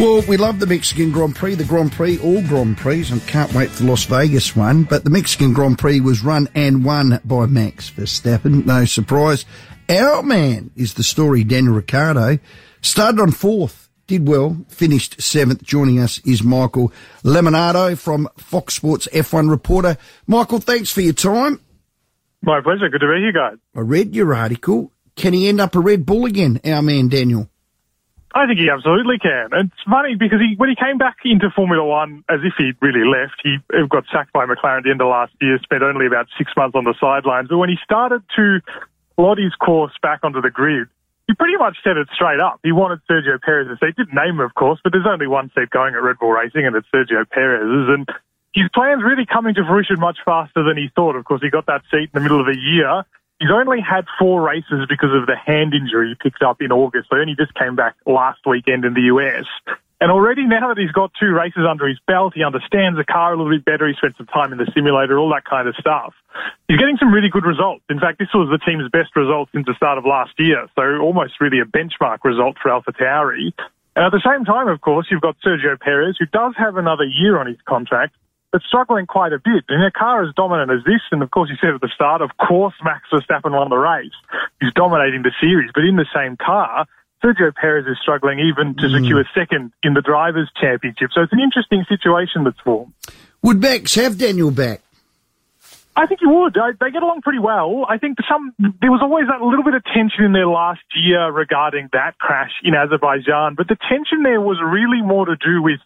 Well, we love the Mexican Grand Prix, all Grand Prix, and can't wait for the Las Vegas one. But the Mexican Grand Prix was run and won by Max Verstappen, no surprise. Our man is the story, Daniel Ricciardo. Started on fourth, did well, finished seventh. Joining us is Michael Lamonato from Fox Sports F1 reporter. Michael, thanks for your time. My pleasure. Good to meet you guys. I read your article. Can he end up a Red Bull again, our man Daniel? I think he absolutely can. It's funny because when he came back into Formula One, as if he'd really left, he got sacked by McLaren at the end of last year, spent only about 6 months on the sidelines. But when he started to plot his course back onto the grid, he pretty much said it straight up. He wanted Sergio Perez's seat. Didn't name him, of course, but there's only one seat going at Red Bull Racing, and it's Sergio Perez's. And his plan's really coming to fruition much faster than he thought. Of course, he got that seat in the middle of the year. He's only had 4 races because of the hand injury he picked up in August. So he only just came back last weekend in the US. And already now that he's got 2 races under his belt, he understands the car a little bit better. He spent some time in the simulator, all that kind of stuff. He's getting some really good results. In fact, this was the team's best result since the start of last year. So almost really a benchmark result for AlphaTauri. And at the same time, of course, you've got Sergio Perez, who does have another year on his contract, but struggling quite a bit. And a car as dominant as this, and of course you said at the start, of course Max Verstappen won the race. He's dominating the series, but in the same car, Sergio Perez is struggling even to secure second in the Drivers' Championship. So it's an interesting situation that's formed. Would Max have Daniel back? I think he would. They get along pretty well. I think there was always that little bit of tension in there last year regarding that crash in Azerbaijan, but the tension there was really more to do with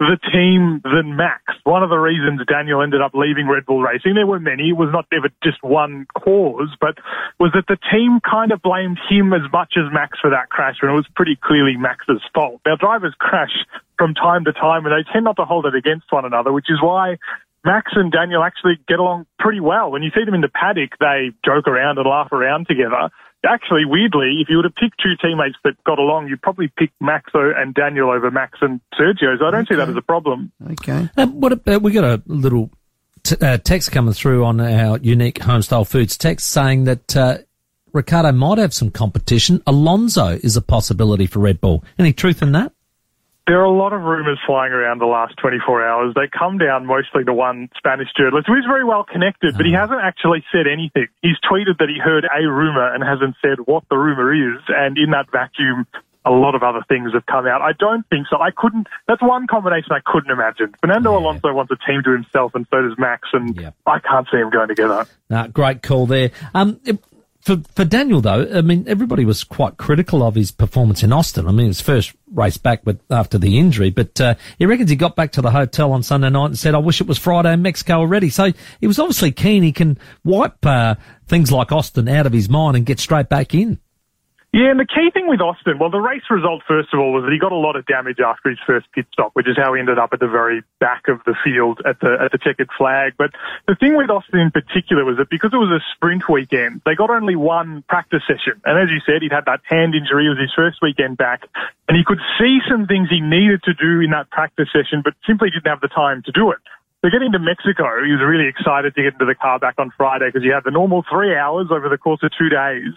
the team than Max. One of the reasons Daniel ended up leaving Red Bull Racing, there were many, it was not ever just one cause, but was that the team kind of blamed him as much as Max for that crash, and it was pretty clearly Max's fault. Now, drivers crash from time to time, and they tend not to hold it against one another, which is why Max and Daniel actually get along pretty well. When you see them in the paddock, they joke around and laugh around together. Actually, weirdly, if you were to pick 2 teammates that got along, you'd probably pick Max and Daniel over Max and Sergio, so I don't see that as a problem. Okay. What about, we got a little text coming through on our Unique Homestyle Foods text saying that Ricciardo might have some competition. Alonso is a possibility for Red Bull. Any truth in that? There are a lot of rumours flying around the last 24 hours. They come down mostly to one Spanish journalist who is very well connected, but he hasn't actually said anything. He's tweeted that he heard a rumour and hasn't said what the rumour is, and in that vacuum, a lot of other things have come out. I don't think so. That's one combination I couldn't imagine. Fernando Alonso wants a team to himself, and so does Max, and I can't see him going together. Nah, great call there. For Daniel, though, I mean, everybody was quite critical of his performance in Austin. I mean, his first race back after the injury, but he reckons he got back to the hotel on Sunday night and said, I wish it was Friday in Mexico already. So he was obviously keen. He can wipe things like Austin out of his mind and get straight back in. Yeah, and the key thing with Austin, well, the race result, first of all, was that he got a lot of damage after his first pit stop, which is how he ended up at the very back of the field at the checkered flag. But the thing with Austin in particular was that because it was a sprint weekend, they got only one practice session. And as you said, he'd had that hand injury. It was his first weekend back. And he could see some things he needed to do in that practice session, but simply didn't have the time to do it. So getting to Mexico, he was really excited to get into the car back on Friday because he had the normal 3 hours over the course of 2 days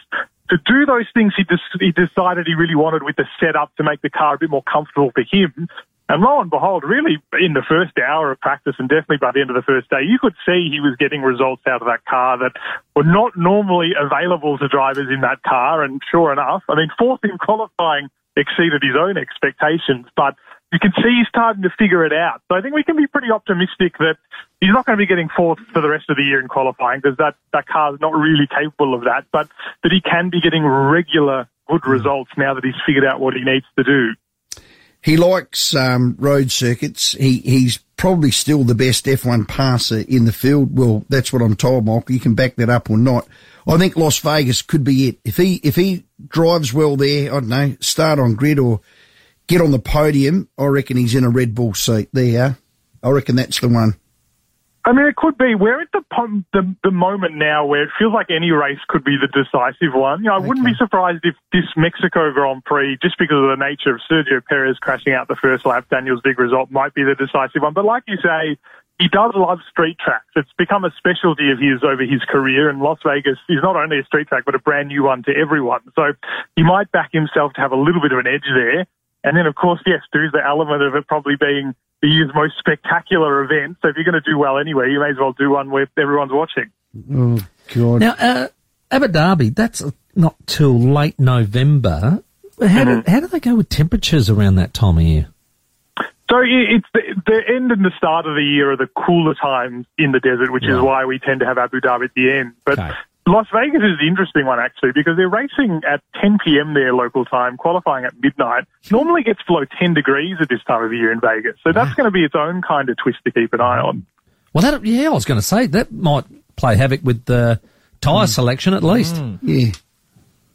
to do those things he decided he really wanted with the setup to make the car a bit more comfortable for him. And lo and behold, really in the first hour of practice and definitely by the end of the first day, you could see he was getting results out of that car that were not normally available to drivers in that car. And sure enough, I mean, fourth in qualifying exceeded his own expectations, but you can see he's starting to figure it out. So I think we can be pretty optimistic that he's not going to be getting fourth for the rest of the year in qualifying because that car's not really capable of that, but that he can be getting regular good results now that he's figured out what he needs to do. He likes road circuits. He's probably still the best F1 passer in the field. Well, that's what I'm told, Michael. You can back that up or not. I think Las Vegas could be it. If he drives well there, I don't know, start on grid or get on the podium, I reckon he's in a Red Bull seat there. I reckon that's the one. I mean, it could be. We're at the moment now where it feels like any race could be the decisive one. You know, I wouldn't be surprised if this Mexico Grand Prix, just because of the nature of Sergio Perez crashing out the first lap, Daniel's big result might be the decisive one. But like you say, he does love street tracks. It's become a specialty of his over his career, and Las Vegas is not only a street track but a brand new one to everyone. So he might back himself to have a little bit of an edge there. And then, of course, yes, there's the element of it probably being the year's most spectacular event. So if you're going to do well anyway, you may as well do one where everyone's watching. Oh, God. Now, Abu Dhabi, that's not till late November. How do they go with temperatures around that time of year? So it's the end and the start of the year are the cooler times in the desert, which is why we tend to have Abu Dhabi at the end. But Las Vegas is the interesting one, actually, because they're racing at 10 p.m. their local time, qualifying at midnight. Normally gets below 10 degrees at this time of the year in Vegas. So that's going to be its own kind of twist to keep an eye on. Well, that I was going to say, that might play havoc with the tyre selection at least.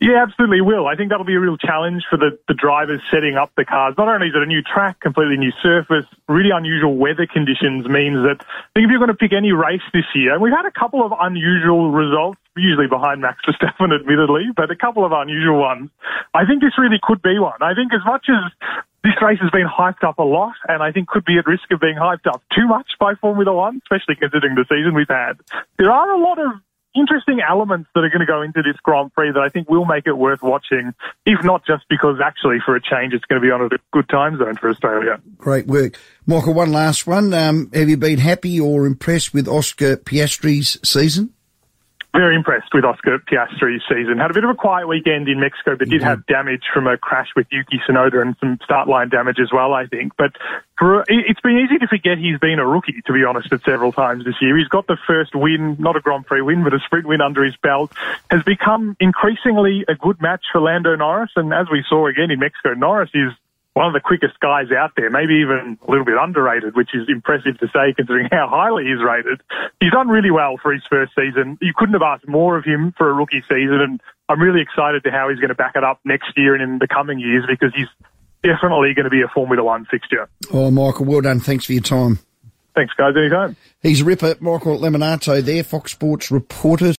Yeah, absolutely will. I think that'll be a real challenge for the drivers setting up the cars. Not only is it a new track, completely new surface, really unusual weather conditions means that I think if you're going to pick any race this year, and we've had a couple of unusual results, usually behind Max Verstappen, admittedly, but a couple of unusual ones. I think this really could be one. I think as much as this race has been hyped up a lot, and I think could be at risk of being hyped up too much by Formula One, especially considering the season we've had, there are a lot of interesting elements that are going to go into this Grand Prix that I think will make it worth watching, if not just because actually for a change it's going to be on at a good time zone for Australia. Great work. Michael, one last one. Have you been happy or impressed with Oscar Piastri's season? Very impressed with Oscar Piastri's season. Had a bit of a quiet weekend in Mexico, but did have damage from a crash with Yuki Tsunoda and some start line damage as well, I think. But it's been easy to forget he's been a rookie, to be honest, at several times this year. He's got the first win, not a Grand Prix win, but a sprint win under his belt. Has become increasingly a good match for Lando Norris. And as we saw again in Mexico, Norris is one of the quickest guys out there, maybe even a little bit underrated, which is impressive to say considering how highly he's rated. He's done really well for his first season. You couldn't have asked more of him for a rookie season, and I'm really excited to how he's going to back it up next year and in the coming years because he's definitely going to be a Formula One fixture. Oh, Michael, well done. Thanks for your time. Thanks, guys. Anytime. He's Ripper Michael Lamonato there, Fox Sports reporter.